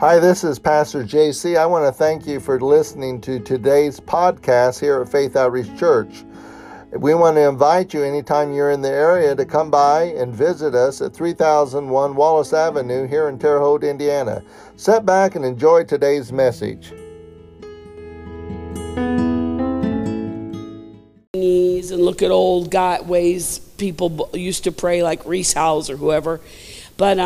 Hi, this is Pastor JC. I want to thank you for listening to today's podcast here at Faith Outreach Church. We want to invite you anytime you're in the area to come by and visit us at 3001 Wallace Avenue here in Terre Haute, Indiana. Sit back and enjoy today's message. Knees and look at old ways people used to pray, like Reese Howells or whoever. But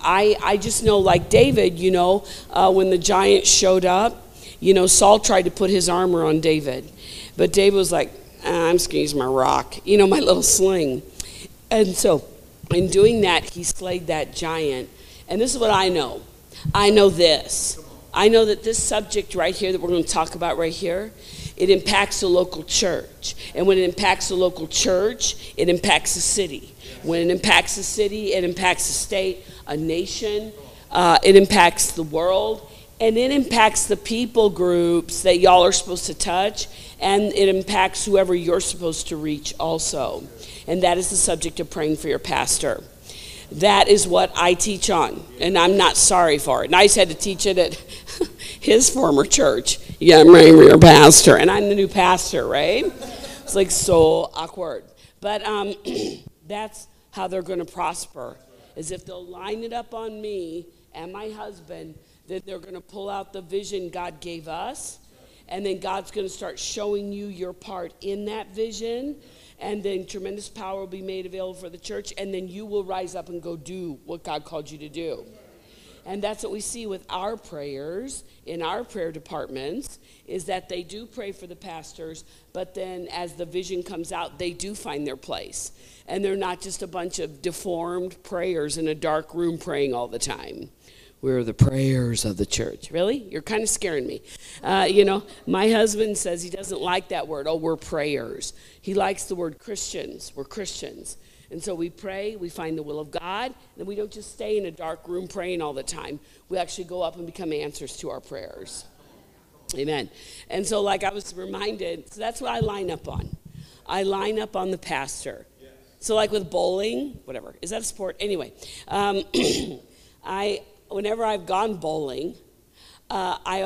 I just know, like David, you know, when the giant showed up, you know, Saul tried to put his armor on David. But David was like, I'm just going to use my rock, you know, my little sling. And so in doing that, he slayed that giant. And this is what I know. I know this. I know that this subject right here that we're going to talk about right here, it impacts the local church. And when it impacts the local church, it impacts the city. When it impacts the city, it impacts the state, a nation. It impacts the world. And it impacts the people groups that y'all are supposed to touch, and it impacts whoever you're supposed to reach also. And that is the subject of praying for your pastor. That is what I teach on, and I'm not sorry for it. And I just had to teach it at his former church. Yeah, I'm praying for your pastor, and I'm the new pastor, right? It's like so awkward. But that's how they're going to prosper, is if they'll line it up on me and my husband, that they're going to pull out the vision God gave us, and then God's going to start showing you your part in that vision, and then tremendous power will be made available for the church, and then you will rise up and go do what God called you to do. And that's what we see with our prayers in our prayer departments, is that they do pray for the pastors, but then as the vision comes out, they do find their place. And they're not just a bunch of deformed prayers in a dark room praying all the time. We're the prayers of the church. Really? You're kind of scaring me. You know, my husband says he doesn't like that word. Oh, we're prayers. He likes the word Christians. We're Christians. And so we pray, we find the will of God, and we don't just stay in a dark room praying all the time. We actually go up and become answers to our prayers. Amen. And so, like I was reminded, so that's what I line up on. I line up on the pastor. So like with bowling, whatever. Is that a sport? Anyway, whenever I've gone bowling, I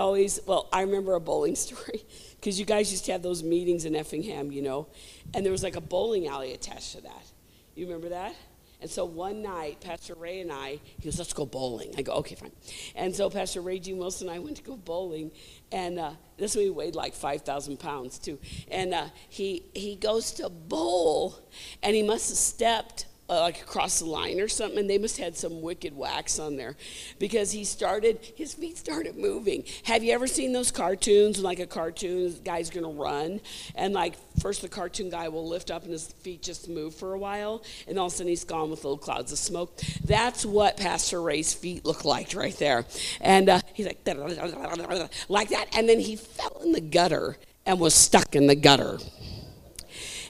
remember a bowling story, because you guys used to have those meetings in Effingham, you know, and there was like a bowling alley attached to that. You remember that? And so one night, Pastor Ray and I, he goes, let's go bowling. I go, okay, fine. And so Pastor Ray G. Wilson and I went to go bowling, and this one he weighed like 5,000 pounds too. And he goes to bowl, and he must have stepped like across the line or something, and they must have had some wicked wax on there, because his feet started moving. Have you ever seen those cartoons, like a cartoon guy's gonna run, and like first the cartoon guy will lift up and his feet just move for a while, and all of a sudden he's gone with little clouds of smoke? That's what Pastor Ray's feet looked like right there. And he's like that, and then he fell in the gutter and was stuck in the gutter.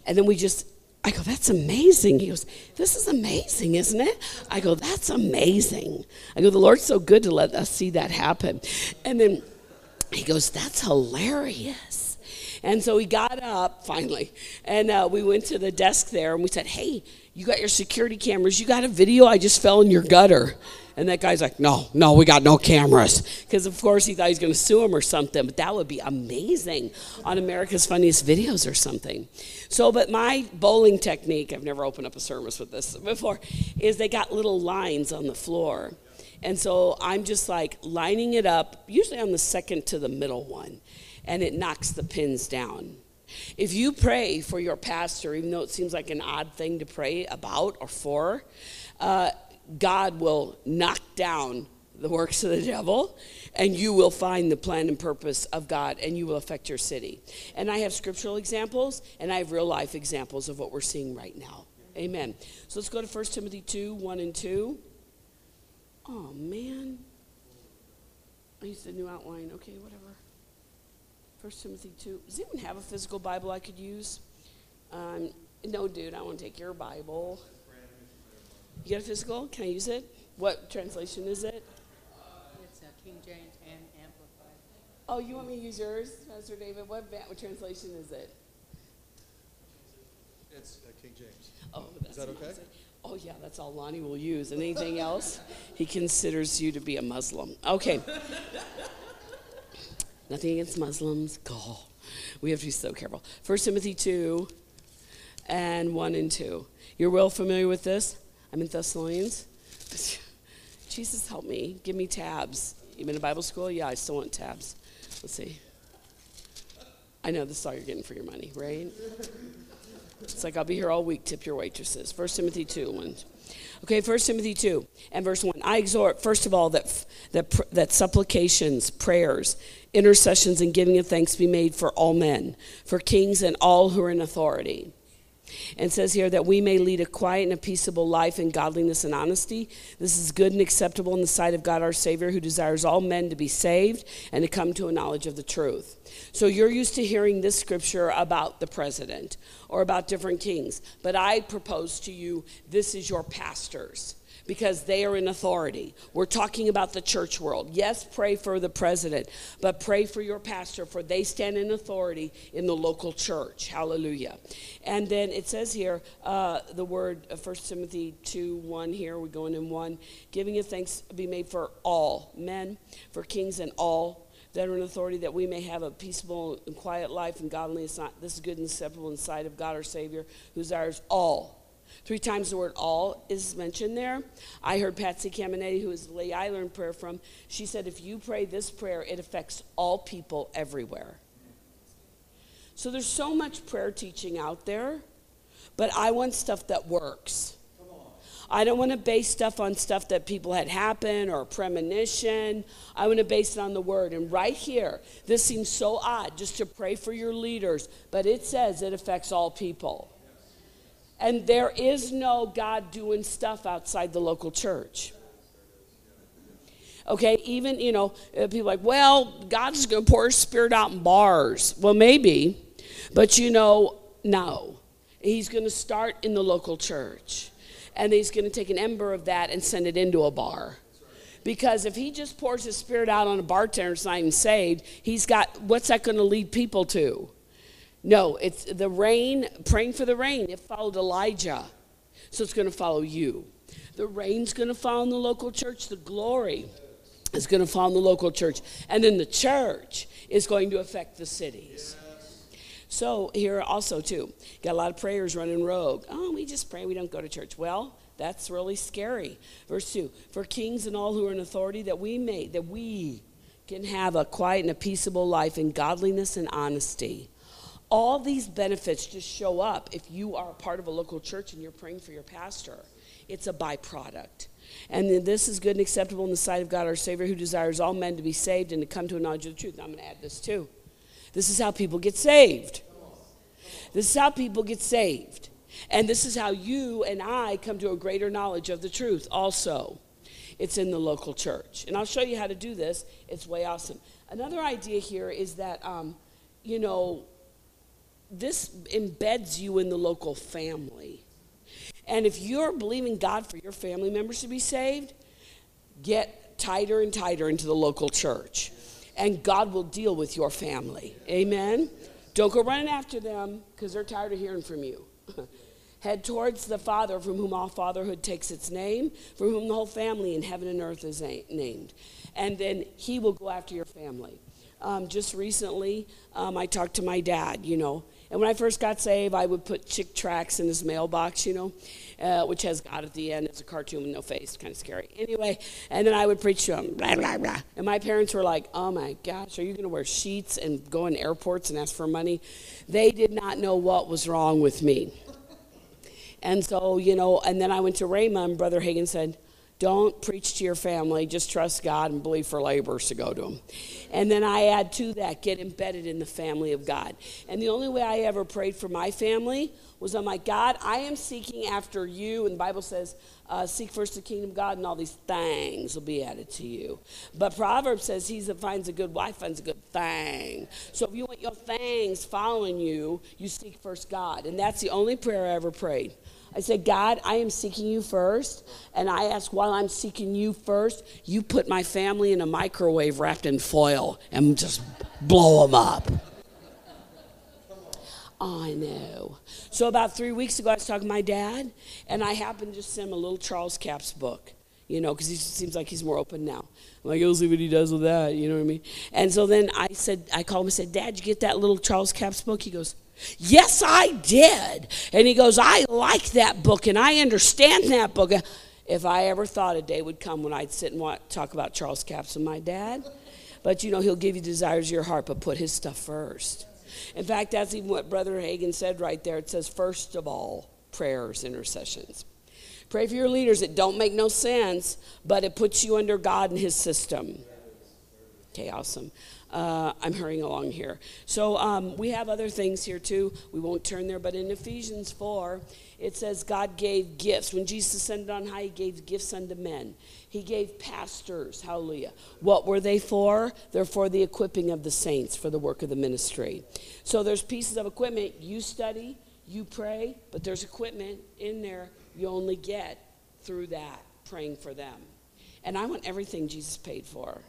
And then I go, that's amazing. He goes, this is amazing, isn't it? I go, that's amazing. I go, the Lord's so good to let us see that happen. And then he goes, that's hilarious. And so he got up finally, and we went to the desk there, and we said, hey, you got your security cameras. You got a video? I just fell in your gutter. And that guy's like, no, we got no cameras. Because, of course, he thought he was going to sue him or something. But that would be amazing on America's Funniest Videos or something. So, but my bowling technique, I've never opened up a service with this before, is they got little lines on the floor. And so I'm just like lining it up, usually on the second to the middle one. And it knocks the pins down. If you pray for your pastor, even though it seems like an odd thing to pray about or for, God will knock down the works of the devil, and you will find the plan and purpose of God, and you will affect your city. And I have scriptural examples, and I have real life examples of what we're seeing right now. Amen. So let's go to 1 Timothy 2, 1 and 2. Oh, man. I used the new outline. Okay, whatever. 1 Timothy 2. Does anyone have a physical Bible I could use? No, dude, I want to take your Bible. You got a physical? Can I use it? What translation is it? It's a King James and Amplified. Oh, you want me to use yours, Pastor David? What translation is it? It's King James. Oh, that's is that okay? Oh, yeah, that's all Lonnie will use. And anything else, he considers you to be a Muslim. Okay. Nothing against Muslims. God, we have to be so careful. 1 Timothy 2 and 1 and 2. You're well familiar with this. I'm in Thessalonians. Jesus, help me. Give me tabs. You been to Bible school? Yeah, I still want tabs. Let's see. I know this is all you're getting for your money, right? It's like I'll be here all week. Tip your waitresses. 1 Timothy 2. 1. Okay, 1 Timothy 2 and verse 1. I exhort, first of all, that supplications, prayers, intercessions, and giving of thanks be made for all men, for kings and all who are in authority. And it says here that we may lead a quiet and a peaceable life in godliness and honesty. This is good and acceptable in the sight of God our Savior, who desires all men to be saved and to come to a knowledge of the truth. So you're used to hearing this scripture about the president or about different kings. But I propose to you, this is your pastors, because they are in authority. We're talking about the church world. Yes, pray for the president, but pray for your pastor, for they stand in authority in the local church. Hallelujah. And then it says here, the word, 1 Timothy 2, 1 here, we're going in 1, giving of thanks be made for all men, for kings and all that are in authority, that we may have a peaceable and quiet life and godliness. This is good and acceptable in the sight of God our Savior, who desires all. 3 times the word all is mentioned there. I heard Patsy Caminetti, who is the lay I learned prayer from, she said, if you pray this prayer, it affects all people everywhere. So there's so much prayer teaching out there, but I want stuff that works. I don't want to base stuff on stuff that people had happen or premonition. I want to base it on the word. And right here, this seems so odd just to pray for your leaders, but it says it affects all people. And there is no God doing stuff outside the local church. Okay, even, you know, people are like, well, God's going to pour his spirit out in bars. Well, maybe, but you know, no. He's going to start in the local church. And he's going to take an ember of that and send it into a bar. Because if he just pours his spirit out on a bartender that's not even saved, he's got, what's that going to lead people to? No, it's the rain, praying for the rain. It followed Elijah, so it's going to follow you. The rain's going to fall in the local church. The glory is going to fall in the local church. And then the church is going to affect the cities. Yes. So here also, too, got a lot of prayers running rogue. Oh, we just pray. We don't go to church. Well, that's really scary. Verse 2, for kings and all who are in authority, that we can have a quiet and a peaceable life in godliness and honesty. All these benefits just show up if you are a part of a local church and you're praying for your pastor. It's a byproduct. And then this is good and acceptable in the sight of God our Savior, who desires all men to be saved and to come to a knowledge of the truth. Now, I'm going to add this too. This is how people get saved. This is how people get saved. And this is how you and I come to a greater knowledge of the truth also. It's in the local church. And I'll show you how to do this. It's way awesome. Another idea here is that, you know, this embeds you in the local family. And if you're believing God for your family members to be saved, get tighter and tighter into the local church. And God will deal with your family. Amen? Don't go running after them because they're tired of hearing from you. Head towards the Father, from whom all fatherhood takes its name, from whom the whole family in heaven and earth is named. And then he will go after your family. Just recently, I talked to my dad, you know. And when I first got saved, I would put chick tracks in his mailbox, you know, which has God at the end. It's a cartoon with no face. Kind of scary. Anyway, and then I would preach to him, blah, blah, blah. And my parents were like, oh, my gosh, are you going to wear sheets and go in airports and ask for money? They did not know what was wrong with me. And so, you know, and then I went to Rhema, and Brother Hagin said, don't preach to your family. Just trust God and believe for laborers to go to them. And then I add to that, get embedded in the family of God. And the only way I ever prayed for my family was, I'm like, God, I am seeking after you. And the Bible says, seek first the kingdom of God, and all these things will be added to you. But Proverbs says, he that finds a good wife finds a good thing. So if you want your things following you, you seek first God. And that's the only prayer I ever prayed. I said, God, I am seeking you first, and I ask, while I'm seeking you first, you put my family in a microwave wrapped in foil and just blow them up. I know. So about 3 weeks ago, I was talking to my dad, and I happened to just send him a little Charles Capps book, you know, because he seems like he's more open now. I'm like, you'll see what he does with that, you know what I mean? And so then I said, I called him and said, Dad, did you get that little Charles Capps book? He goes, yes, I did. And he goes, I like that book, and I understand that book. If I ever thought a day would come when I'd sit and talk about Charles Capps with my dad. But, you know, he'll give you desires of your heart, but put his stuff first. In fact, that's even what Brother Hagin said right there. It says, first of all, prayers, intercessions. Pray for your leaders. It don't make no sense, but it puts you under God and his system. Okay, awesome. I'm hurrying along here. So we have other things here, too. We won't turn there, but in Ephesians 4, it says God gave gifts. When Jesus ascended on high, he gave gifts unto men. He gave pastors, hallelujah. What were they for? They're for the equipping of the saints for the work of the ministry. So there's pieces of equipment. You study, you pray, but there's equipment in there you only get through that, praying for them. And I want everything Jesus paid for.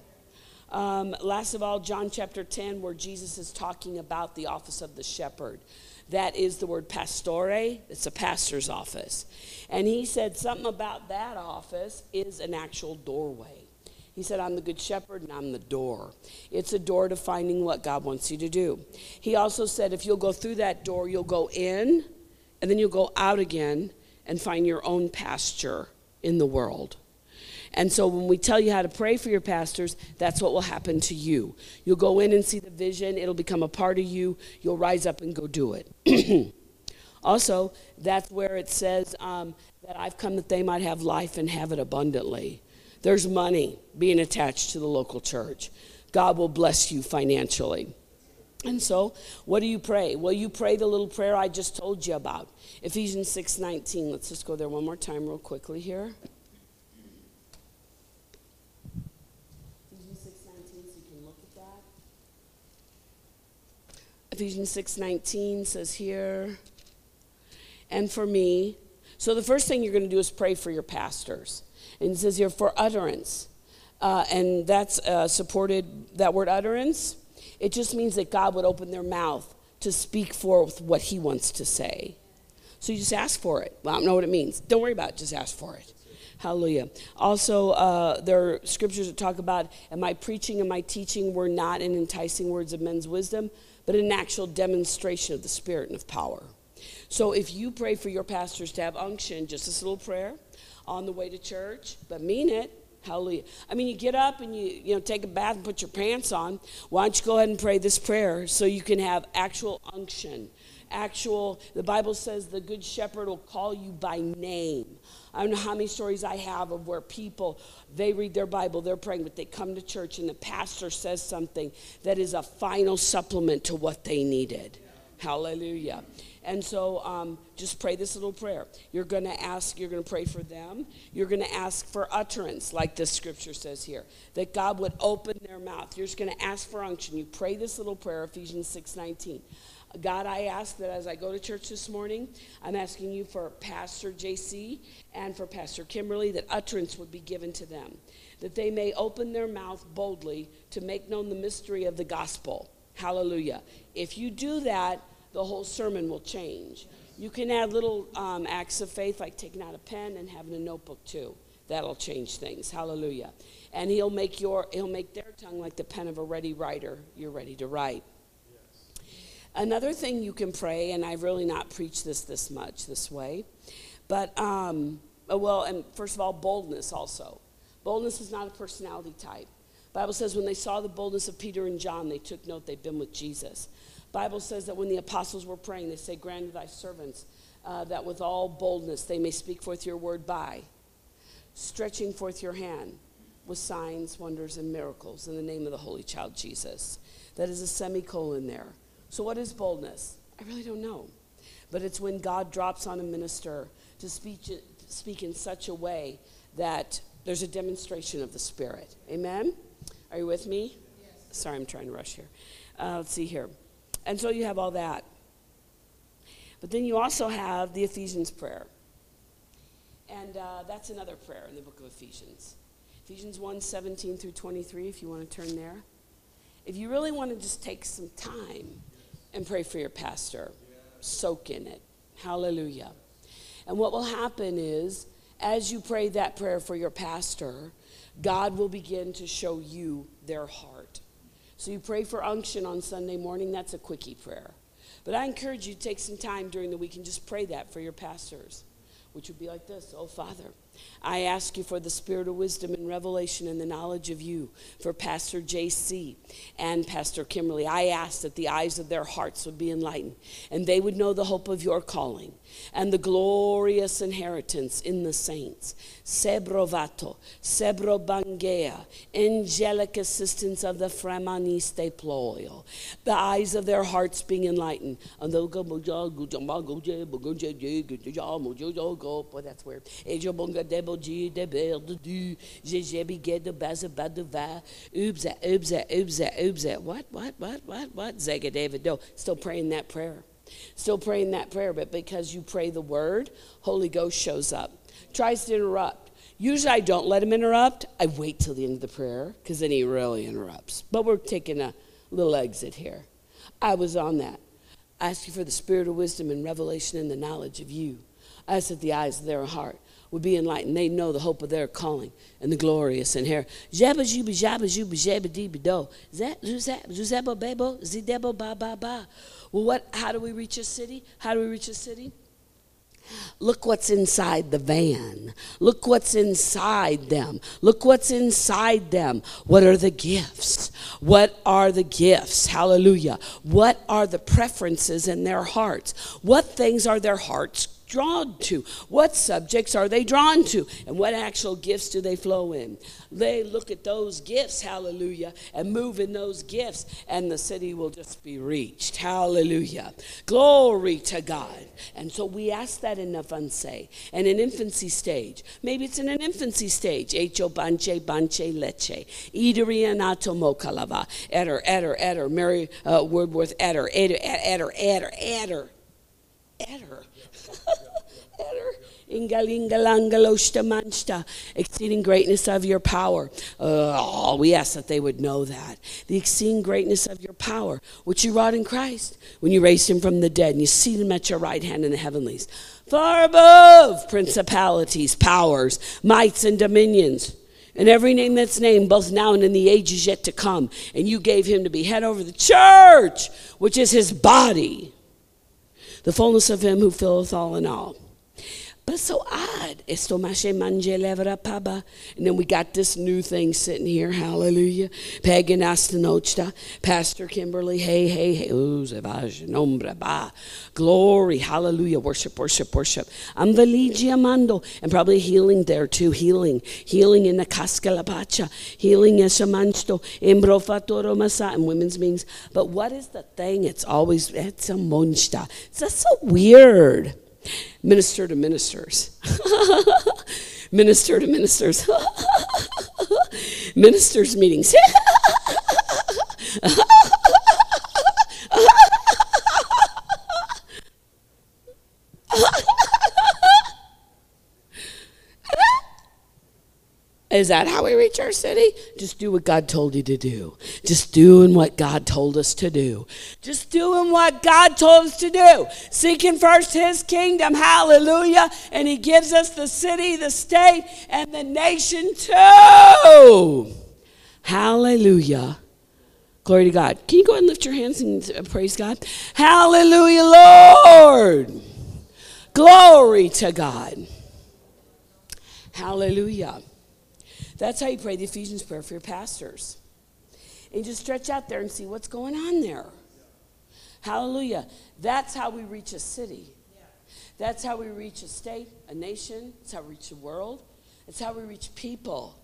Last of all, John chapter 10, where Jesus is talking about the office of the shepherd. That is the word pastore. It's a pastor's office. And he said something about that office is an actual doorway. He said, I'm the good shepherd and I'm the door. It's a door to finding what God wants you to do. He also said, if you'll go through that door, you'll go in and then you'll go out again and find your own pasture in the world. And so when we tell you how to pray for your pastors, that's what will happen to you. You'll go in and see the vision. It'll become a part of you. You'll rise up and go do it. Also, that's where it says that I've come that they might have life and have it abundantly. There's money being attached to the local church. God will bless you financially. And so, what do you pray? Well, you pray the little prayer I just told you about. Ephesians 6:19. Let's just go there one more time real quickly here. Ephesians 6:19 says here, and for me. So the first thing you're going to do is pray for your pastors. And it says here, for utterance. And that's supported, that word utterance. It just means that God would open their mouth to speak forth what he wants to say. So you just ask for it. Well, I don't know what it means. Don't worry about it. Just ask for it. Hallelujah. Also, there are scriptures that talk about, and my preaching and my teaching were not in enticing words of men's wisdom, but an actual demonstration of the Spirit and of power. So if you pray for your pastors to have unction, just this little prayer on the way to church, but mean it, hallelujah. I mean, you get up and you know, take a bath and put your pants on. Why don't you go ahead and pray this prayer so you can have actual unction, the Bible says the good shepherd will call you by name. I don't know how many stories I have of where people, they read their Bible, they're praying, but they come to church and the pastor says something that is a final supplement to what they needed. Hallelujah. And so just pray this little prayer. You're going to pray for them. You're going to ask for utterance, like the scripture says here, that God would open their mouth. You're just going to ask for unction. You pray this little prayer, Ephesians 6:19. God, I ask that as I go to church this morning, I'm asking you for Pastor JC and for Pastor Kimberly, that utterance would be given to them, that they may open their mouth boldly to make known the mystery of the gospel. Hallelujah. If you do that, the whole sermon will change. You can add little acts of faith, like taking out a pen and having a notebook too. That'll change things. Hallelujah. And he'll make their tongue like the pen of a ready writer. You're ready to write. Another thing you can pray, and I've really not preached this much this way, but, and first of all, boldness also. Boldness is not a personality type. Bible says when they saw the boldness of Peter and John, they took note they'd been with Jesus. Bible says that when the apostles were praying, they say, grant to thy servants that with all boldness they may speak forth your word by stretching forth your hand with signs, wonders, and miracles in the name of the Holy Child Jesus. That is a semicolon there. So what is boldness? I really don't know. But it's when God drops on a minister to speak in such a way that there's a demonstration of the Spirit. Amen? Are you with me? Yes. Sorry, I'm trying to rush here. Let's see here. And so you have all that. But then you also have the Ephesians prayer. And that's another prayer in the book of Ephesians. Ephesians 1:17 through 23, if you want to turn there. If you really want to just take some time, and pray for your pastor. soak in it. Hallelujah. And what will happen is, as you pray that prayer for your pastor, God will begin to show you their heart. So you pray for unction on Sunday morning. That's a quickie prayer. But I encourage you to take some time during the week and just pray that for your pastors, which would be like this. Oh, Father, I ask you for the spirit of wisdom and revelation and the knowledge of you for Pastor JC and Pastor Kimberly. I ask that the eyes of their hearts would be enlightened and they would know the hope of your calling and the glorious inheritance in the saints. Sebrovato, Sebrobangea, angelic assistance of the Fremaniste ploil. The eyes of their hearts being enlightened. Boy, that's weird. What? Zega David, no, still praying that prayer. Still praying that prayer, but because you pray the word, Holy Ghost shows up. Tries to interrupt. Usually I don't let him interrupt. I wait till the end of the prayer, because then he really interrupts. But we're taking a little exit here. I was on that. I ask you for the spirit of wisdom and revelation and the knowledge of you. I ask that the eyes of their heart would be enlightened. They know the hope of their calling and the glorious in here. Jabba juba jabba juba jabba dibido. Zuzabo babo zidebo ba ba ba. Well, how do we reach a city? How do we reach a city? Look what's inside the van. Look what's inside them. Look what's inside them. What are the gifts? What are the gifts? Hallelujah. What are the preferences in their hearts? What things are their hearts drawn to? What subjects are they drawn to? And what actual gifts do they flow in? They look at those gifts, hallelujah, and move in those gifts, and the city will just be reached. Hallelujah. Glory to God. And so we ask that in Navanse, and an infancy stage. Maybe it's in an infancy stage. Echo banche banche leche. Iderian atomo kalava. Eder, eder, eder. Mary Woodworth, eder, eder, eder, eder, eder. Eder. Exceeding greatness of your power. Oh, we ask that they would know that. The exceeding greatness of your power, which you wrought in Christ when you raised him from the dead and you seated him at your right hand in the heavenlies. Far above principalities, powers, mights, and dominions. And every name that's named, both now and in the ages yet to come. And you gave him to be head over the church, which is his body. The fullness of him who filleth all in all. But it's so odd. And then we got this new thing sitting here. Hallelujah. Pastor Kimberly. Hey, hey, hey. Glory. Hallelujah. Worship, worship, worship. And probably healing there too. Healing. Healing in the Kaskalapacha. Healing in Shamansto. And women's meetings. But what is the thing? It's always, it's a monsta. It's just so weird. Minister to ministers. Minister to ministers. Ministers meetings. Is that how we reach our city? Just do what God told you to do. Just doing what God told us to do. Just doing what God told us to do. Seeking first his kingdom, hallelujah. And he gives us the city, the state, and the nation too. Hallelujah. Glory to God. Can you go ahead and lift your hands and praise God? Hallelujah, Lord. Glory to God. Hallelujah. That's how you pray the Ephesians prayer for your pastors. And you just stretch out there and see what's going on there. Hallelujah. That's how we reach a city. That's how we reach a state, a nation. That's how we reach the world. That's how we reach people.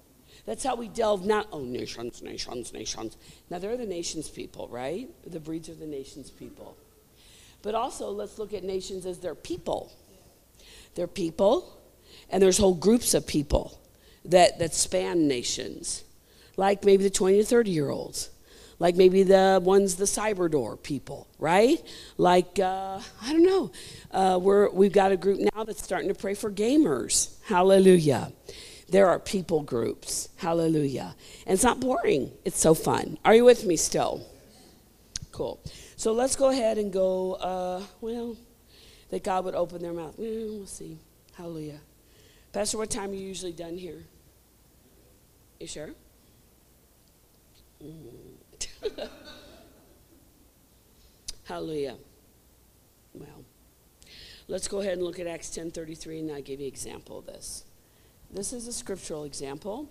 That's how we delve not, oh, nations, nations, nations. Now, they're the nations people, right? The breeds are the nations people. But also, let's look at nations as their people. They're people, and there's whole groups of people that span nations, like maybe the 20 to 30-year-olds, like maybe the ones, the Cyberdoor people, right? Like, I don't know, we've got a group now that's starting to pray for gamers. Hallelujah. There are people groups. Hallelujah. And it's not boring. It's so fun. Are you with me still? Cool. So let's go ahead and go, well, that God would open their mouth. We'll see. Hallelujah. Pastor, what time are you usually done here? You sure? Hallelujah. Well, let's go ahead and look at Acts 10:33, and I give you an example of this. This is a scriptural example.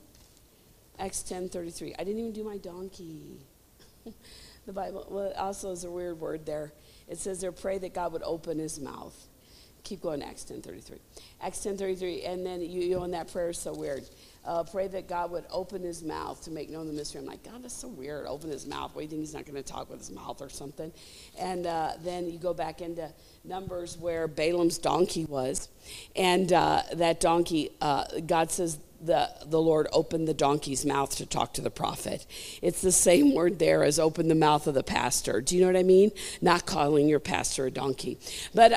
Acts 10:33. I didn't even do my donkey. The Bible also is a weird word there. It says there, pray that God would open his mouth. Keep going, Acts 10:33. Acts 10:33, and then you on that prayer is so weird. Pray that God would open his mouth to make known the mystery. I'm like, God, that's so weird. Open his mouth. What do you think, he's not going to talk with his mouth or something? And then you go back into Numbers where Balaam's donkey was. And that donkey, God says, the Lord opened the donkey's mouth to talk to the prophet. It's the same word there as open the mouth of the pastor. Do you know what I mean? Not calling your pastor a donkey. But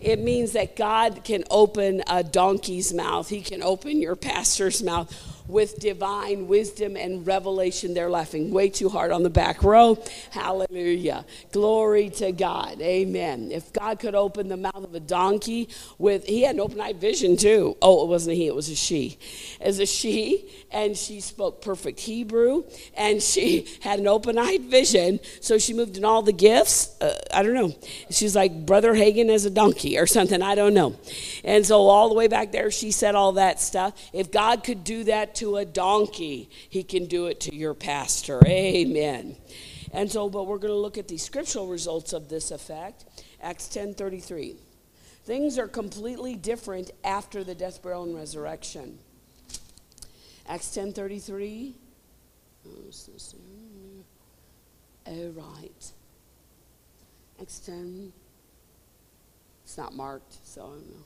it means that God can open a donkey's mouth. He can open your pastor's mouth with divine wisdom and revelation. They're laughing way too hard on the back row. Hallelujah. Glory to God. Amen. If God could open the mouth of a donkey with, he had an open-eyed vision too. Oh, it wasn't a he, it was a she. As a she, and she spoke perfect Hebrew, and she had an open-eyed vision, so she moved in all the gifts. I don't know. She's like Brother Hagin as a donkey or something. I don't know. And so all the way back there, she said all that stuff. If God could do that to a donkey, he can do it to your pastor. Amen. And so, but we're going to look at the scriptural results of this effect. Acts 10:33. Things are completely different after the death, burial, and resurrection. Acts 10:33. All right. Acts 10. It's not marked, so I don't know.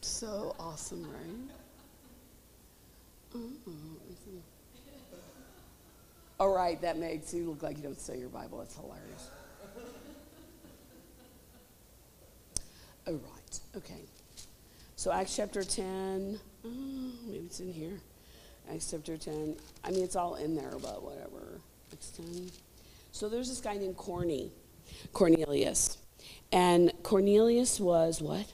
So awesome, right? All right, that makes you look like you don't study your Bible. That's hilarious. All right, okay. So Acts chapter 10. Maybe it's in here. Acts chapter 10. I mean, it's all in there, but whatever. Acts 10. So there's this guy named Cornelius. And Cornelius was what?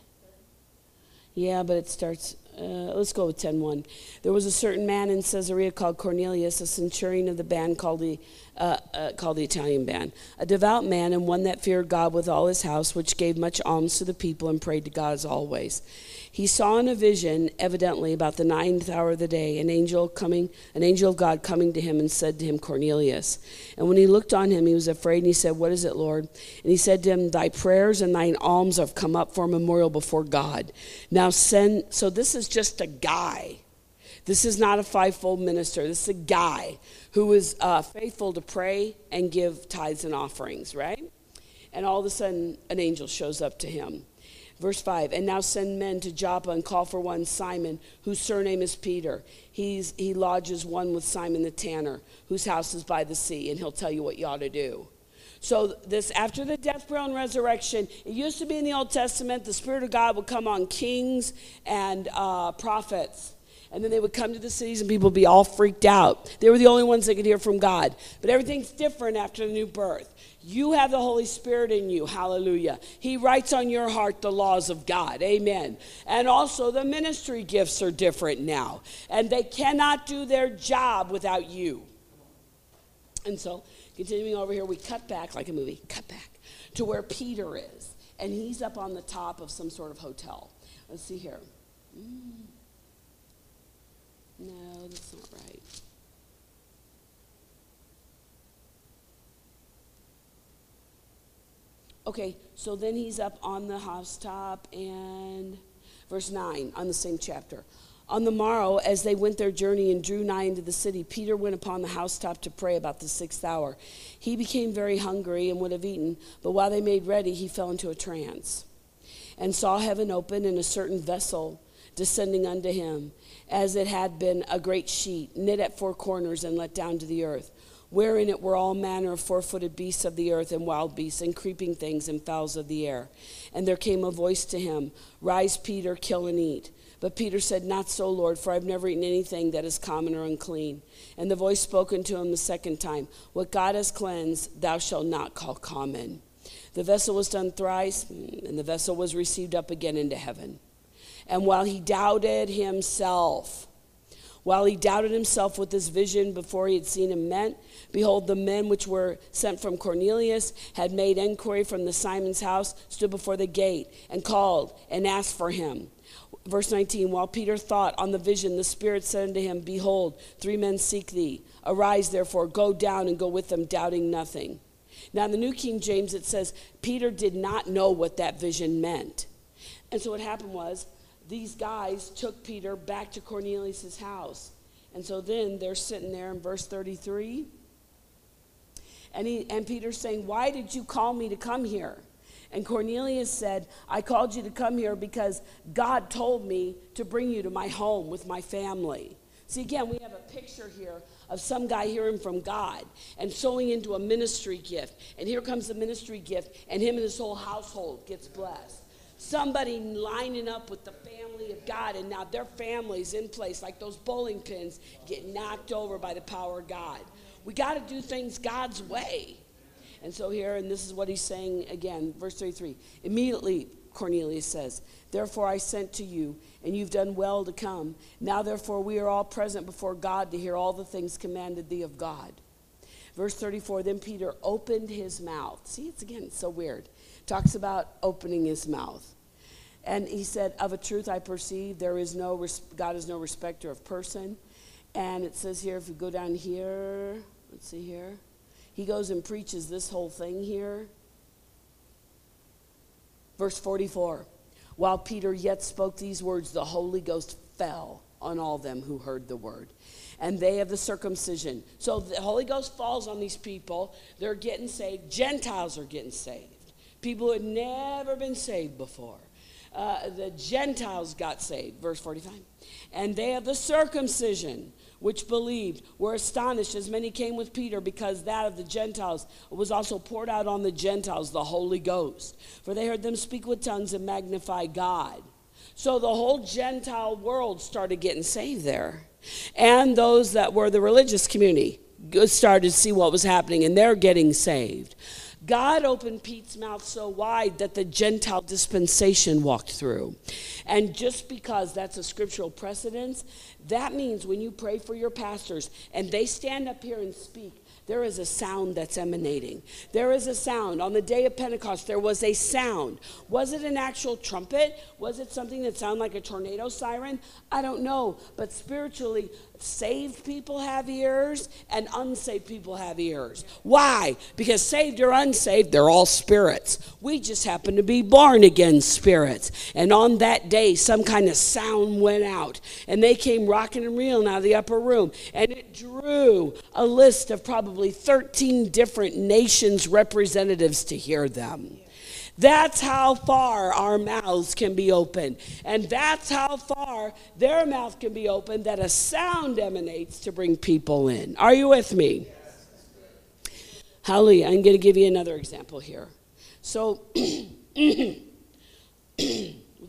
Yeah, but it starts... let's go with 10:1. There was a certain man in Caesarea called Cornelius, a centurion of the band called the Italian band, a devout man and one that feared God with all his house, which gave much alms to the people and prayed to God as always. He saw in a vision, evidently about the 9th hour of the day, an angel of God coming to him and said to him, Cornelius. And when he looked on him, he was afraid, and he said, What is it, Lord? And he said to him, Thy prayers and thine alms have come up for a memorial before God. Now send. So this is just a guy. This is not a fivefold minister. This is a guy who is faithful to pray and give tithes and offerings, right? And all of a sudden, an angel shows up to him. Verse 5, and now send men to Joppa and call for one Simon, whose surname is Peter. He lodges one with Simon the tanner, whose house is by the sea, and he'll tell you what you ought to do. So this, after the death, burial, and resurrection, it used to be in the Old Testament, the Spirit of God would come on kings and prophets. And then they would come to the cities and people would be all freaked out. They were the only ones that could hear from God. But everything's different after the new birth. You have the Holy Spirit in you. Hallelujah. He writes on your heart the laws of God. Amen. And also the ministry gifts are different now. And they cannot do their job without you. And so... continuing over here, we cut back, like a movie, cut back to where Peter is. And he's up on the top of some sort of hotel. Let's see here. No, that's not right. Okay, so then he's up on the housetop, and verse 9 on the same chapter. On the morrow, as they went their journey and drew nigh into the city, Peter went upon the housetop to pray about the 6th hour. He became very hungry and would have eaten, but while they made ready, he fell into a trance and saw heaven open and a certain vessel descending unto him, as it had been a great sheet, knit at 4 corners and let down to the earth, wherein it were all manner of 4-footed beasts of the earth and wild beasts and creeping things and fowls of the air. And there came a voice to him, Rise, Peter, kill and eat. But Peter said, Not so, Lord, for I've never eaten anything that is common or unclean. And the voice spoken to him the second time, What God has cleansed, thou shalt not call common. The vessel was done thrice, and the vessel was received up again into heaven. And while he doubted himself with this vision before he had seen him meant, behold, the men which were sent from Cornelius had made inquiry from the Simon's house, stood before the gate, and called and asked for him. Verse 19, while Peter thought on the vision, the Spirit said unto him, behold, three men seek thee. Arise, therefore, go down and go with them, doubting nothing. Now, in the New King James, it says, Peter did not know what that vision meant. And so what happened was, these guys took Peter back to Cornelius' house. And so then they're sitting there in verse 33. And Peter's saying, why did you call me to come here? And Cornelius said, I called you to come here because God told me to bring you to my home with my family. See, again, we have a picture here of some guy hearing from God and sowing into a ministry gift. And here comes the ministry gift, and him and his whole household gets blessed. Somebody lining up with the family of God, and now their family's in place, like those bowling pins get knocked over by the power of God. We got to do things God's way. And so here, and this is what he's saying again, verse 33. Immediately, Cornelius says, therefore I sent to you, and you've done well to come. Now, therefore, we are all present before God to hear all the things commanded thee of God. Verse 34, then Peter opened his mouth. See, it's again so weird. Talks about opening his mouth. And he said, of a truth I perceive, God is no respecter of person. And it says here, if we go down here, let's see here. He goes and preaches this whole thing here. Verse 44, while Peter yet spoke these words, the Holy Ghost fell on all them who heard the word. And they of the circumcision. So the Holy Ghost falls on these people. They're getting saved. Gentiles are getting saved. People who had never been saved before. The Gentiles got saved. Verse 45. And they of the circumcision which believed were astonished, as many came with Peter, because that of the Gentiles was also poured out on the Gentiles, the Holy Ghost. For they heard them speak with tongues and magnify God. So the whole Gentile world started getting saved there. And those that were the religious community started to see what was happening, and they're getting saved. God opened Pete's mouth so wide that the Gentile dispensation walked through. And just because that's a scriptural precedence, that means when you pray for your pastors and they stand up here and speak, there is a sound that's emanating. There is a sound. On the day of Pentecost, there was a sound. Was it an actual trumpet? Was it something that sounded like a tornado siren? I don't know. But spiritually, saved people have ears and unsaved people have ears. Why? Because saved or unsaved, they're all spirits. We just happen to be born again spirits. And on that day, some kind of sound went out. And they came rocking and reeling out of the upper room. And it drew a list of probably 13 different nations' representatives to hear them. That's how far our mouths can be opened. And that's how far their mouth can be opened, that a sound emanates to bring people in. Are you with me? Yes. Hallelujah. I'm going to give you another example here. So, with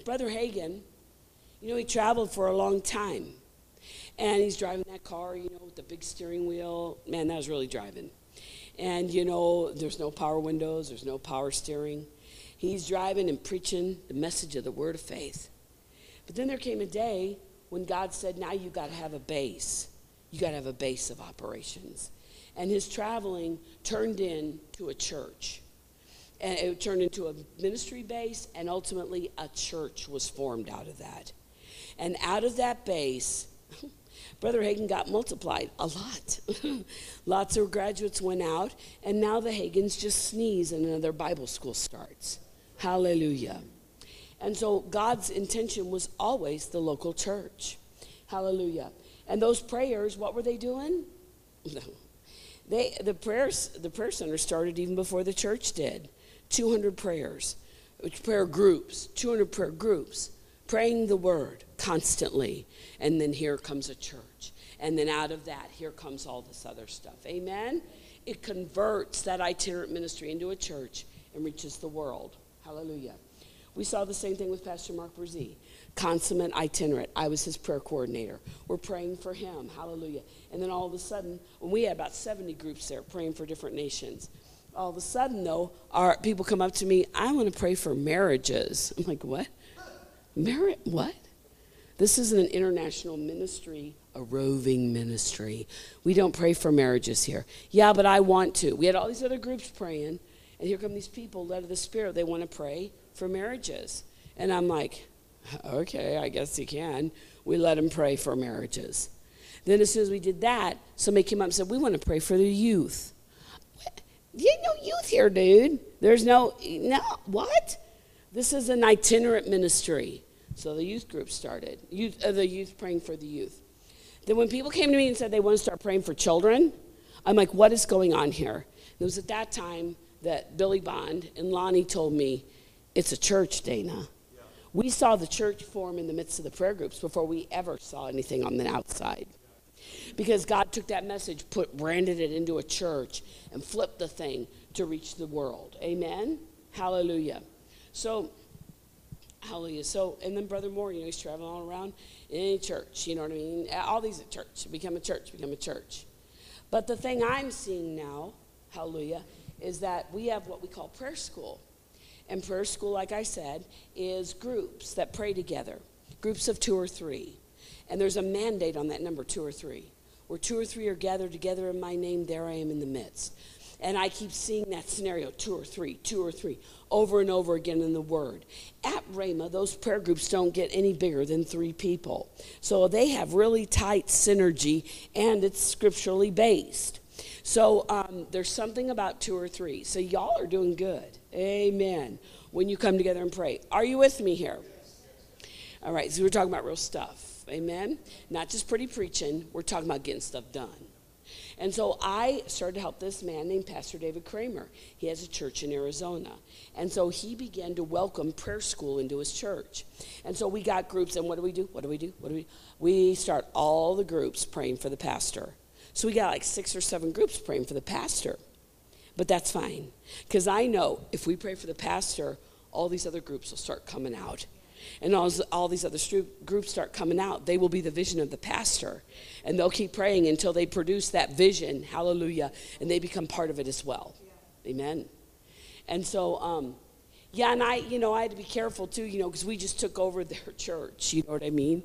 Brother Hagin, he traveled for a long time. And he's driving that car, with the big steering wheel. Man, that was really driving. And, there's no power windows. There's no power steering. He's driving and preaching the message of the word of faith. But then there came a day when God said, now you've got to have a base. You've got to have a base of operations. And his traveling turned into a church. And it turned into a ministry base, and ultimately a church was formed out of that. And out of that base... Brother Hagin got multiplied a lot. Lots of graduates went out, and now the Hagins just sneeze and another Bible school starts. Hallelujah. And so God's intention was always the local church. Hallelujah. And those prayers, what were they doing? The prayer center started even before the church did. 200 prayers, prayer groups, 200 prayer groups, praying the word constantly. And then here comes a church. And then out of that, here comes all this other stuff. Amen? It converts that itinerant ministry into a church and reaches the world. Hallelujah. We saw the same thing with Pastor Mark Brzee, consummate itinerant. I was his prayer coordinator. We're praying for him. Hallelujah. And then all of a sudden, when we had about 70 groups there praying for different nations, All of a sudden, though, people come up to me, I want to pray for marriages. I'm like, what? What? This isn't an international ministry, a roving ministry. We don't pray for marriages here. Yeah, but I want to. We had all these other groups praying, and here come these people led of the Spirit. They want to pray for marriages. And I'm like, okay, I guess you can. We let them pray for marriages. Then as soon as we did that, somebody came up and said, we want to pray for the youth. You ain't no youth here, dude. There's no, what? This is an itinerant ministry. So the youth group started, the youth praying for the youth. Then when people came to me and said they want to start praying for children, I'm like, what is going on here? And it was at that time that Billy Bond and Lonnie told me, it's a church, Dana. Yeah. We saw the church form in the midst of the prayer groups before we ever saw anything on the outside. Because God took that message, branded it into a church, and flipped the thing to reach the world. Amen? Hallelujah. So, hallelujah. So, and then Brother Moore, he's traveling all around in a church. You know what I mean? All these at church. Become a church. But the thing I'm seeing now, hallelujah, is that we have what we call prayer school. And prayer school, like I said, is groups that pray together. Groups of 2 or 3. And there's a mandate on that number, 2 or 3. Where 2 or 3 are gathered together in my name, there I am in the midst. And I keep seeing that scenario, 2 or 3, 2 or 3, over and over again in the Word. At Rhema, those prayer groups don't get any bigger than 3 people. So they have really tight synergy, and it's scripturally based. So there's something about 2 or 3. So y'all are doing good. Amen. When you come together and pray. Are you with me here? All right, so we're talking about real stuff. Amen. Not just pretty preaching. We're talking about getting stuff done. And so I started to help this man named Pastor David Kramer. He has a church in Arizona. And so he began to welcome prayer school into his church. And so we got groups. And what do we do? We start all the groups praying for the pastor. So we got like 6 or 7 groups praying for the pastor. But that's fine. Because I know if we pray for the pastor, all these other groups will start coming out. And all these other groups start coming out. They will be the vision of the pastor. And they'll keep praying until they produce that vision. Hallelujah. And they become part of it as well. Yeah. Amen. And so, and I had to be careful too, because we just took over their church. You know what I mean?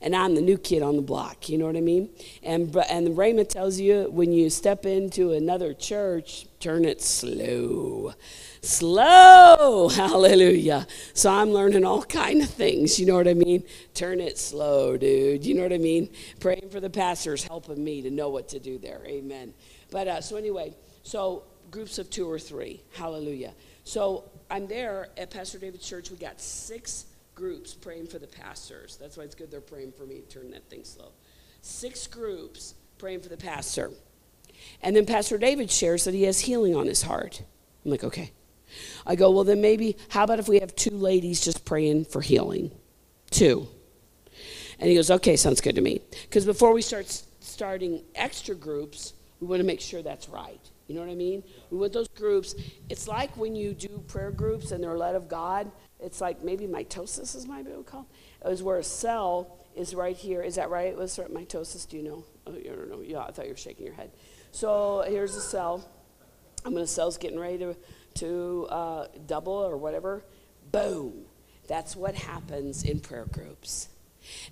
And I'm the new kid on the block. You know what I mean? And Rhema tells you when you step into another church, turn it slow. Slow. Hallelujah. So I'm learning all kind of things. You know what I mean? Turn it slow, dude. You know what I mean? Praying for the pastors, helping me to know what to do there. Amen. But so groups of 2 or 3. Hallelujah. So I'm there at Pastor David's church. We got 6 groups praying for the pastors. That's why it's good they're praying for me. Turn that thing slow. 6 groups praying for the pastor. And then Pastor David shares that he has healing on his heart. I'm like, okay. I go, well, then maybe, how about if we have 2 ladies just praying for healing? 2. And he goes, okay, sounds good to me. Because before we start starting extra groups, we want to make sure that's right. You know what I mean? We want those groups. It's like when you do prayer groups and they're led of God. It's like maybe mitosis is my biblical call. It was where a cell is right here. Is that right? Was it mitosis? Do you know? Oh, I don't know. Yeah, I thought you were shaking your head. So here's a cell. The cell's getting ready to double or whatever. Boom. That's what happens in prayer groups.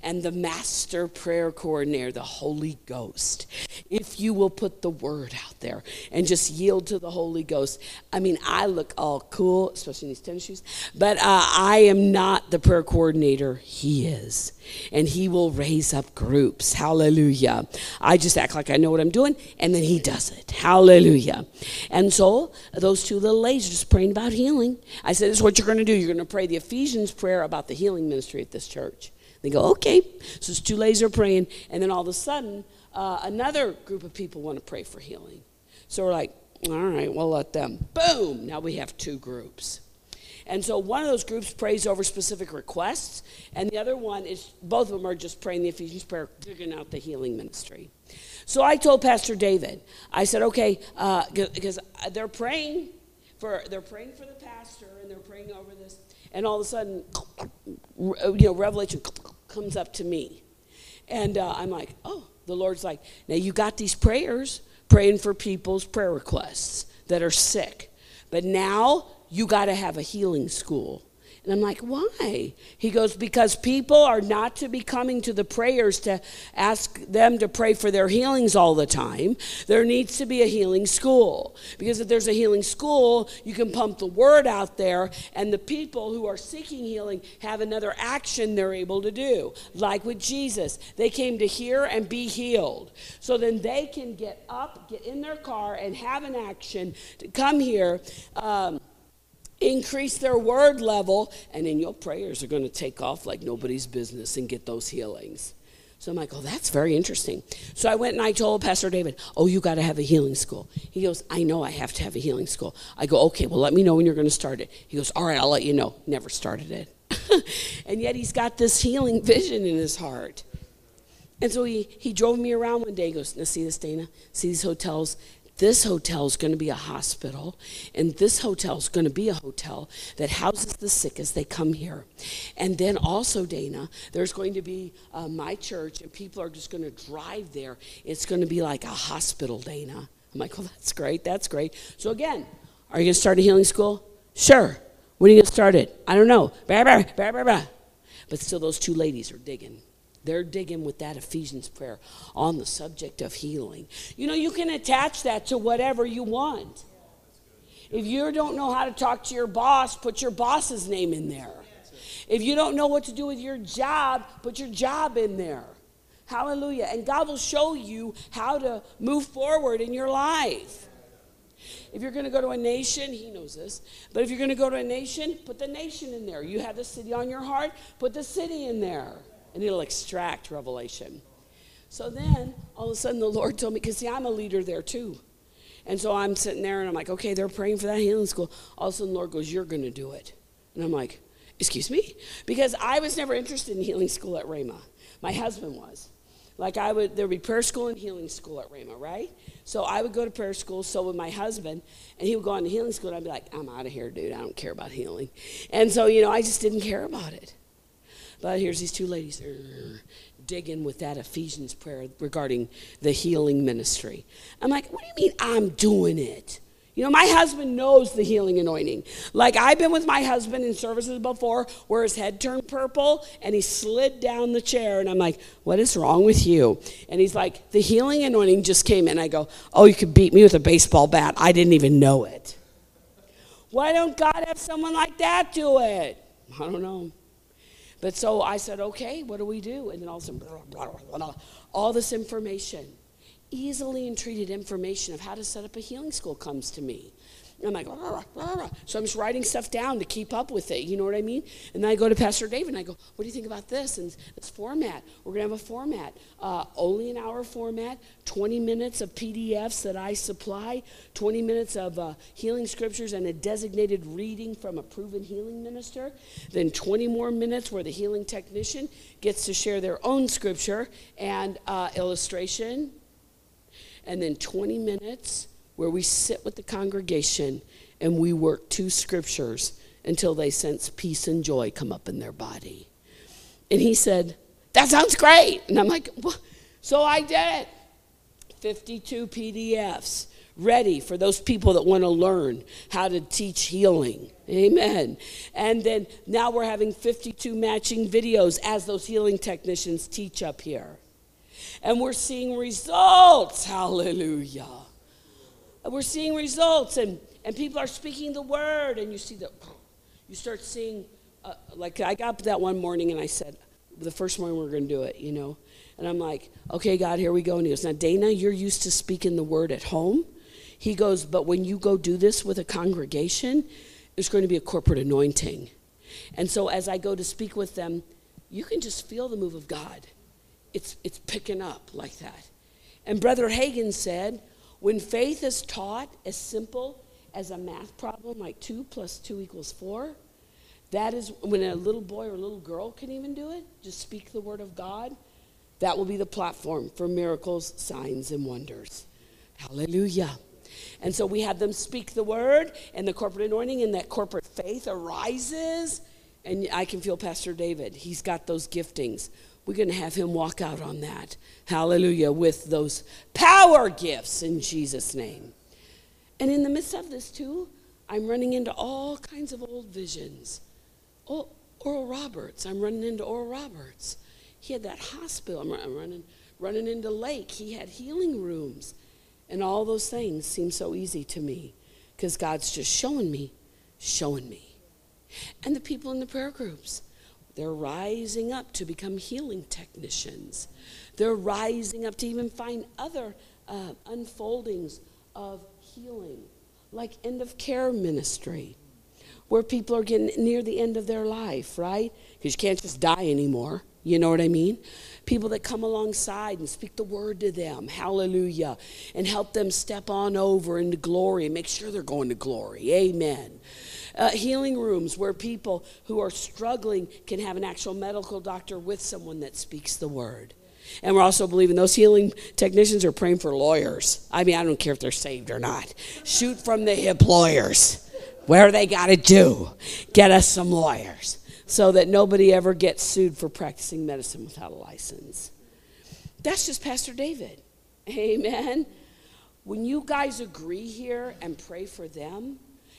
And the master prayer coordinator, the Holy Ghost, if you will put the word out there and just yield to the Holy Ghost. I mean, I look all cool, especially in these tennis shoes, but I am not the prayer coordinator. He is, and he will raise up groups. Hallelujah. I just act like I know what I'm doing, and then he does it. Hallelujah. And so those 2 little ladies are just praying about healing. I said, this is what you're going to do. You're going to pray the Ephesians prayer about the healing ministry at this church. They go, okay. So it's 2 ladies are praying, and then all of a sudden, another group of people want to pray for healing. So we're like, all right, we'll let them. Boom! Now we have 2 groups. And so one of those groups prays over specific requests, and the other one is, both of them are just praying the Ephesians prayer, digging out the healing ministry. So I told Pastor David, I said, okay, because they're praying for the pastor, and they're praying over this, and all of a sudden, revelation comes up to me. And I'm like, oh, the Lord's like, now you got these prayers, praying for people's prayer requests. that are sick. But now you got to have a healing school. And I'm like, why? He goes, because people are not to be coming to the prayers to ask them to pray for their healings all the time. There needs to be a healing school. Because if there's a healing school, you can pump the word out there, and the people who are seeking healing have another action they're able to do. Like with Jesus, they came to hear and be healed. So then they can get up, get in their car, and have an action to come here, increase their word level, and then your prayers are going to take off like nobody's business and get those healings. So I'm like, oh, that's very interesting. So I went and I told Pastor David, oh, you got to have a healing school. He goes, I know I have to have a healing school. I go, okay, well, let me know when you're going to start it. He goes, all right, I'll let you know. Never started it. And yet he's got this healing vision in his heart. And so he drove me around one day. He goes, now see this, Dana? See these hotels? This hotel is going to be a hospital, and this hotel is going to be a hotel that houses the sick as they come here. And then also, Dana, there's going to be my church, and people are just going to drive there. It's going to be like a hospital, Dana. I'm like, well, that's great. That's great. So again, are you going to start a healing school? Sure. When are you going to start it? I don't know. Blah, blah, blah, blah, blah. But still, those two ladies are digging. They're digging with that Ephesians prayer on the subject of healing. You know, you can attach that to whatever you want. If you don't know how to talk to your boss, put your boss's name in there. If you don't know what to do with your job, put your job in there. Hallelujah. And God will show you how to move forward in your life. If you're going to go to a nation, he knows this, but if you're going to go to a nation, put the nation in there. You have the city on your heart, put the city in there. And it'll extract revelation. So then, all of a sudden, the Lord told me, because, see, I'm a leader there, too. And so I'm sitting there, and I'm like, okay, they're praying for that healing school. All of a sudden, the Lord goes, you're going to do it. And I'm like, excuse me? Because I was never interested in healing school at Rhema. My husband was. Like, there would be prayer school and healing school at Rhema, right? So I would go to prayer school, so would my husband, and he would go on to healing school, and I'd be like, I'm out of here, dude. I don't care about healing. And so, you know, I just didn't care about it. But here's these two ladies digging with that Ephesians prayer regarding the healing ministry. I'm like, what do you mean I'm doing it? You know, my husband knows the healing anointing. Like, I've been with my husband in services before where his head turned purple and he slid down the chair. And I'm like, what is wrong with you? And he's like, the healing anointing just came in. I go, oh, you could beat me with a baseball bat. I didn't even know it. Why don't God have someone like that do it? I don't know. But so I said, okay, what do we do? And then all of a sudden, blah, blah, blah, blah, all this information, easily entreated information of how to set up a healing school comes to me. And I'm like, blah, blah, blah, blah. So I'm just writing stuff down to keep up with it. You know what I mean? And then I go to Pastor David and I go, what do you think about this? And this format, we're going to have a format, only an hour format, 20 minutes of PDFs that I supply, 20 minutes of healing scriptures and a designated reading from a proven healing minister, then 20 more minutes where the healing technician gets to share their own scripture and illustration, and then 20 minutes where we sit with the congregation and we work two scriptures until they sense peace and joy come up in their body. And he said, that sounds great. And I'm like, what? So I did it. 52 PDFs ready for those people that want to learn how to teach healing. Amen. And then now we're having 52 matching videos as those healing technicians teach up here. And we're seeing results. Hallelujah. We're seeing results, and people are speaking the word, and you see the, you start seeing, like I got up that one morning, and I said, the first morning we're going to do it, you know. And I'm like, okay, God, here we go. And he goes, now, Dana, you're used to speaking the word at home. He goes, but when you go do this with a congregation, there's going to be a corporate anointing. And so as I go to speak with them, you can just feel the move of God. It's picking up like that. And Brother Hagin said, when faith is taught as simple as a math problem, like 2 + 2 = 4, that is when a little boy or a little girl can even do it, just speak the word of God, that will be the platform for miracles, signs, and wonders. Hallelujah. And so we have them speak the word and the corporate anointing, and that corporate faith arises. And I can feel Pastor David. He's got those giftings. We're going to have him walk out on that. Hallelujah. With those power gifts in Jesus' name. And in the midst of this, too, I'm running into all kinds of old visions. Oh, Oral Roberts. I'm running into Oral Roberts. He had that hospital. I'm running into Lake. He had healing rooms. And all those things seem so easy to me because God's just showing me. And the people in the prayer groups, they're rising up to become healing technicians. They're rising up to even find other unfoldings of healing, like end of care ministry, where people are getting near the end of their life, right? Because you can't just die anymore. You know what I mean? People that come alongside and speak the word to them, hallelujah, and help them step on over into glory and make sure they're going to glory, amen. Healing rooms where people who are struggling can have an actual medical doctor with someone that speaks the word. And we're also believing those healing technicians are praying for lawyers. I mean, I don't care if they're saved or not. Shoot from the hip lawyers. Where they got to do, get us some lawyers. So that nobody ever gets sued for practicing medicine without a license. That's just Pastor David. Amen. When you guys agree here and pray for them,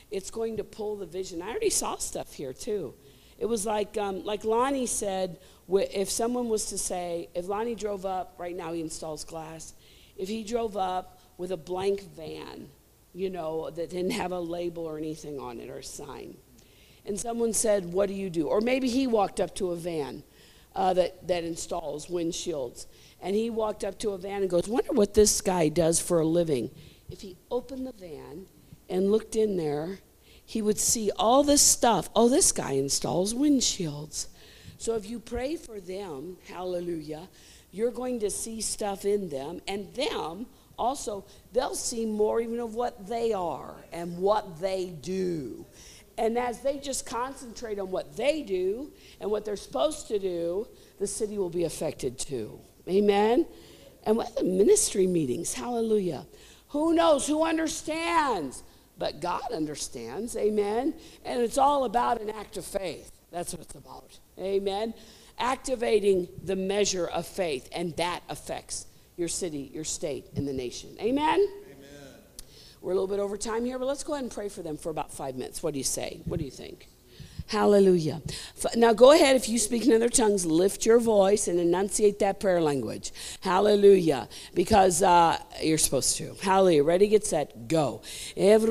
it's going to pull the vision. I already saw stuff here too. It was like Lonnie said, if someone was to say, if Lonnie drove up, right now he installs glass, if he drove up with a blank van, you know, that didn't have a label or anything on it or a sign, and someone said, what do you do? Or maybe he walked up to a van that installs windshields. And he walked up to a van and goes, wonder what this guy does for a living. If he opened the van and looked in there, he would see all this stuff. Oh, this guy installs windshields. So if you pray for them, hallelujah, you're going to see stuff in them. And them also, they'll see more even of what they are and what they do. And as they just concentrate on what they do and what they're supposed to do, the city will be affected too. Amen? And what the ministry meetings, hallelujah. Who knows? Who understands? But God understands, amen? And it's all about an act of faith. That's what it's about, amen? Activating the measure of faith, and that affects your city, your state, and the nation. Amen? We're a little bit over time here, but let's go ahead and pray for them for about 5 minutes. What do you say? What do you think? Hallelujah. Now go ahead, if you speak in other tongues, lift your voice and enunciate that prayer language. Hallelujah. Because you're supposed to. Hallelujah. Ready, get set, go. Glory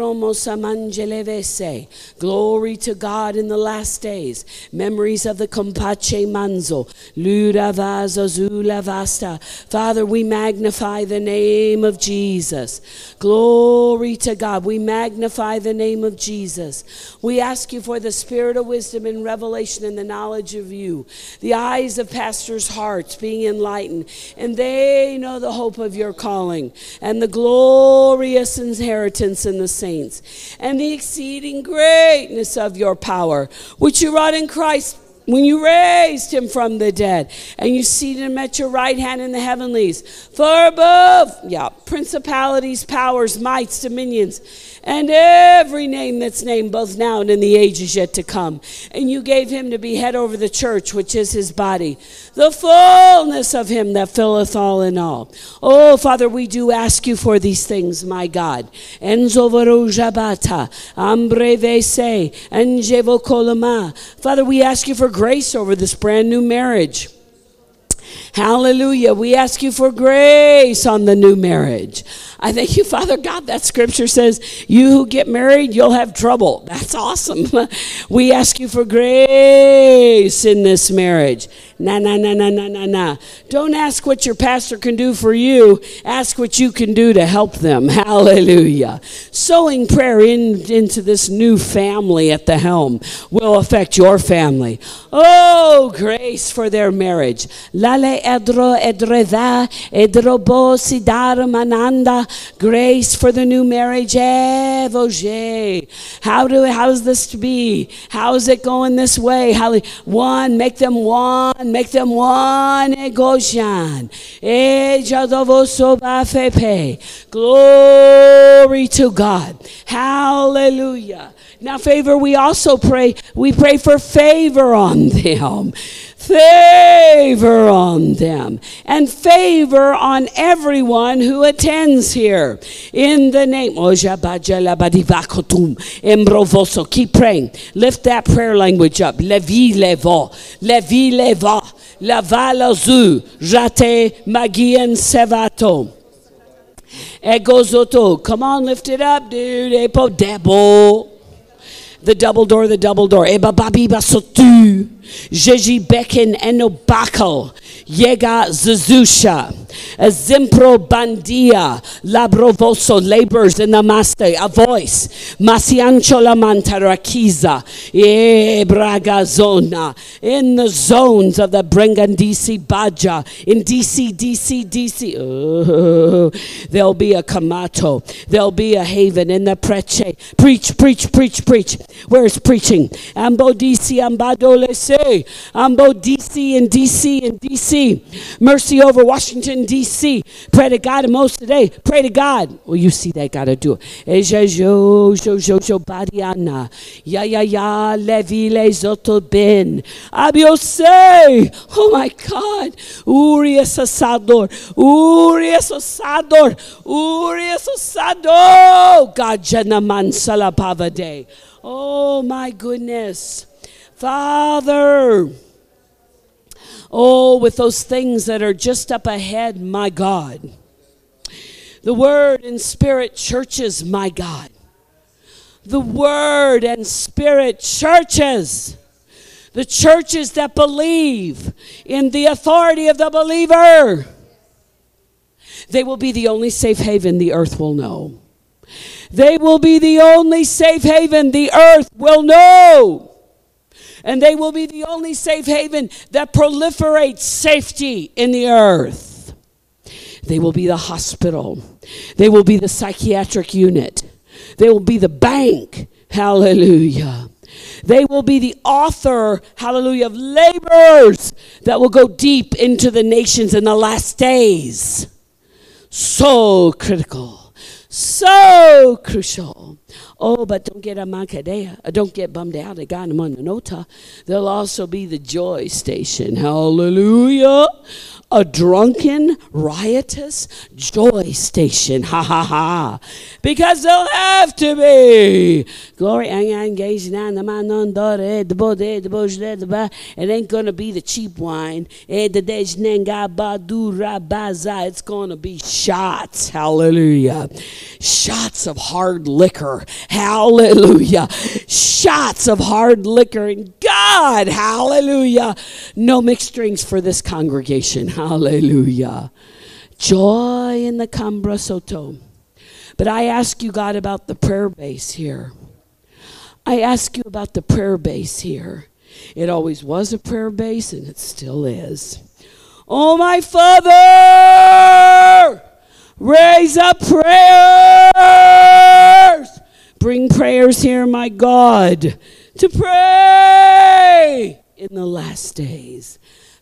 to God in the last days. Memories of the Compache Manzo. Father, we magnify the name of Jesus. Glory to God. We magnify the name of Jesus. We ask you for the Spirit of wisdom and revelation and the knowledge of you, the eyes of pastors' hearts being enlightened, and they know the hope of your calling and the glorious inheritance in the saints and the exceeding greatness of your power, which you wrought in Christ when you raised him from the dead and you seated him at your right hand in the heavenlies, far above, principalities, powers, mights, dominions, and every name that's named both now and in the ages yet to come. And you gave him to be head over the church, which is his body, the fullness of him that filleth all in all. Oh, Father, we do ask you for these things, my God. Father, we ask you for grace over this brand new marriage. Hallelujah. We ask you for grace on the new marriage. I thank you, Father God, that scripture says, you who get married, you'll have trouble. That's awesome. We ask you for grace in this marriage. Don't ask what your pastor can do for you. Ask what you can do to help them. Hallelujah. Sowing prayer into this new family at the helm will affect your family. Oh, grace for their marriage. Grace for the new marriage. How's this to be? How is it going this way? One, make them one. Make them one. Glory to God. Hallelujah. Now, favor, we also pray. We pray for favor on them. favor on them and favor on everyone who attends here. In the name, keep praying. Lift that prayer language up. Levi leva, levi leva, lavalazu, jate magien sevato. Egozoto. Come on, lift it up, dude. Epo debo. The double door, the double door. Eba babi basotu. Jeji bekin enobakal. Yega zuzusha. Zimpro bandia. Labrovoso labors in namaste. A voice. Masiancho la mantarakiza. Ebraga zona. In the zones of the Brengan D.C. Baja. In D.C., D.C., D.C. Oh, there'll be a Kamato. There'll be a haven in the Preche. Preach, preach, preach, preach. Where is preaching? Ambo DC, Ambado Lese, Ambo DC and DC and DC. Mercy over Washington, DC. Pray to God most today. Pray to God. Well, you see they gotta do it. Ejejo, Jojo Badiana. Ya ya ya levile zoto ben. Abiose. Oh my God. Urias Osador. Urias Osador. Urias Osado. God Janaman Salapava Day. Oh, my goodness. Father. Oh, with those things that are just up ahead, my God. The Word and Spirit churches, my God. The Word and Spirit churches. The churches that believe in the authority of the believer. They will be the only safe haven the earth will know. They will be the only safe haven the earth will know. And they will be the only safe haven that proliferates safety in the earth. They will be the hospital. They will be the psychiatric unit. They will be the bank. Hallelujah. They will be the author, hallelujah, of labors that will go deep into the nations in the last days. So critical. So crucial. Oh, but don't get a mancadea. Don't get bummed out. They got them on the nota. They'll also be the joy station. Hallelujah. A drunken, riotous joy station. Ha ha ha. Because they'll have to be. Glory. It ain't going to be the cheap wine. It's going to be shots. Hallelujah. Shots of hard liquor. Hallelujah. Shots of hard liquor. And God, hallelujah. No mixed drinks for this congregation. Hallelujah. Joy in the Cambra Soto. But I ask you, God, about the prayer base here. I ask you about the prayer base here. It always was a prayer base, and it still is. Oh, my Father, raise up prayers. Bring prayers here, my God, to pray in the last days.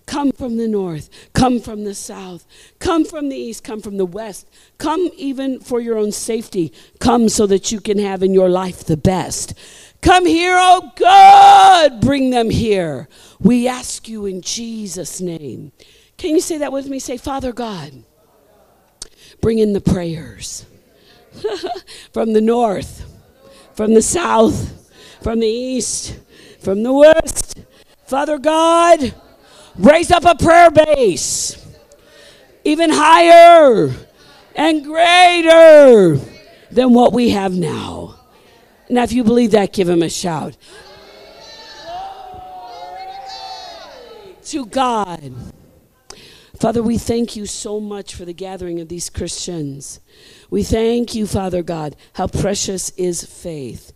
Come from the north, come from the south, come from the east, come from the west, come even for your own safety, come so that you can have in your life the best. Come here, oh God, bring them here. We ask you in Jesus' name. Can you say that with me? Say, Father God, bring in the prayers from the north, from the south, from the east, from the west. Father God, raise up a prayer base even higher and greater than what we have now. Now, if you believe that, give him a shout. To God. Father, we thank you so much for the gathering of these Christians. We thank you, Father God, how precious is faith.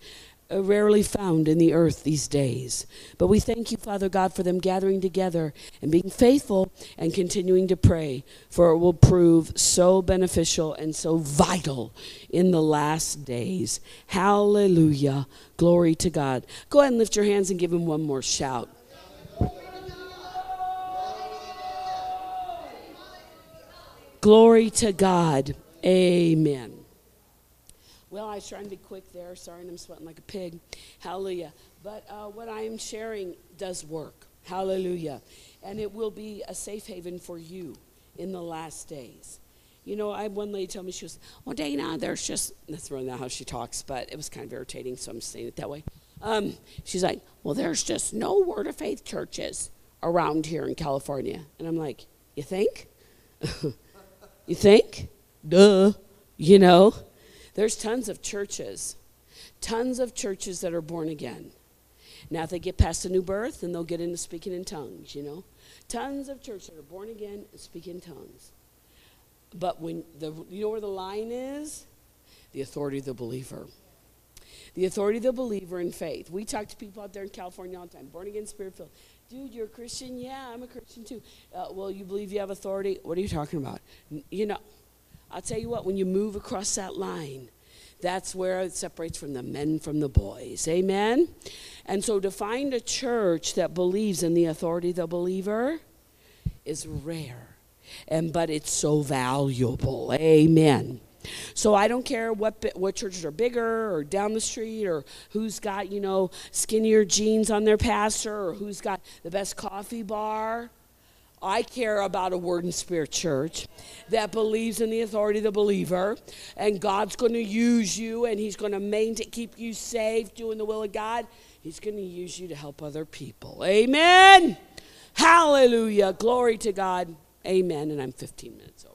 Rarely found in the earth these days. But we thank you, Father God, for them gathering together and being faithful and continuing to pray, for it will prove so beneficial and so vital in the last days. Hallelujah. Glory to God. Go ahead and lift your hands and give him one more shout. Glory to God. Amen. Well, I was trying to be quick there. Sorry, I'm sweating like a pig. Hallelujah. But what I am sharing does work. Hallelujah. and it will be a safe haven for you in the last days. You know, I had one lady tell me, she was, well, Dana, there's just, that's really not how she talks, but it was kind of irritating, so I'm saying it that way. She's like, well, there's just no Word of Faith churches around here in California. And I'm like, you think? You think? Duh. You know, there's tons of churches that are born again. Now, if they get past the new birth, then they'll get into speaking in tongues, you know. Tons of churches that are born again and speak in tongues. But when the, you know where the line is? The authority of the believer. The authority of the believer in faith. We talk to people out there in California all the time. Born again, spirit-filled. Dude, you're a Christian? Yeah, I'm a Christian too. Well, you believe you have authority? What are you talking about? You know, I'll tell you what, when you move across that line, that's where it separates from the men from the boys. Amen? And so to find a church that believes in the authority of the believer is rare. But it's so valuable. Amen. So I don't care what churches are bigger or down the street or who's got, you know, skinnier jeans on their pastor or who's got the best coffee bar. I care about a Word and Spirit church that believes in the authority of the believer, and God's going to use you, and he's going to maintain, keep you safe doing the will of God. He's going to use you to help other people. Amen. Hallelujah. Glory to God. Amen, and I'm 15 minutes over.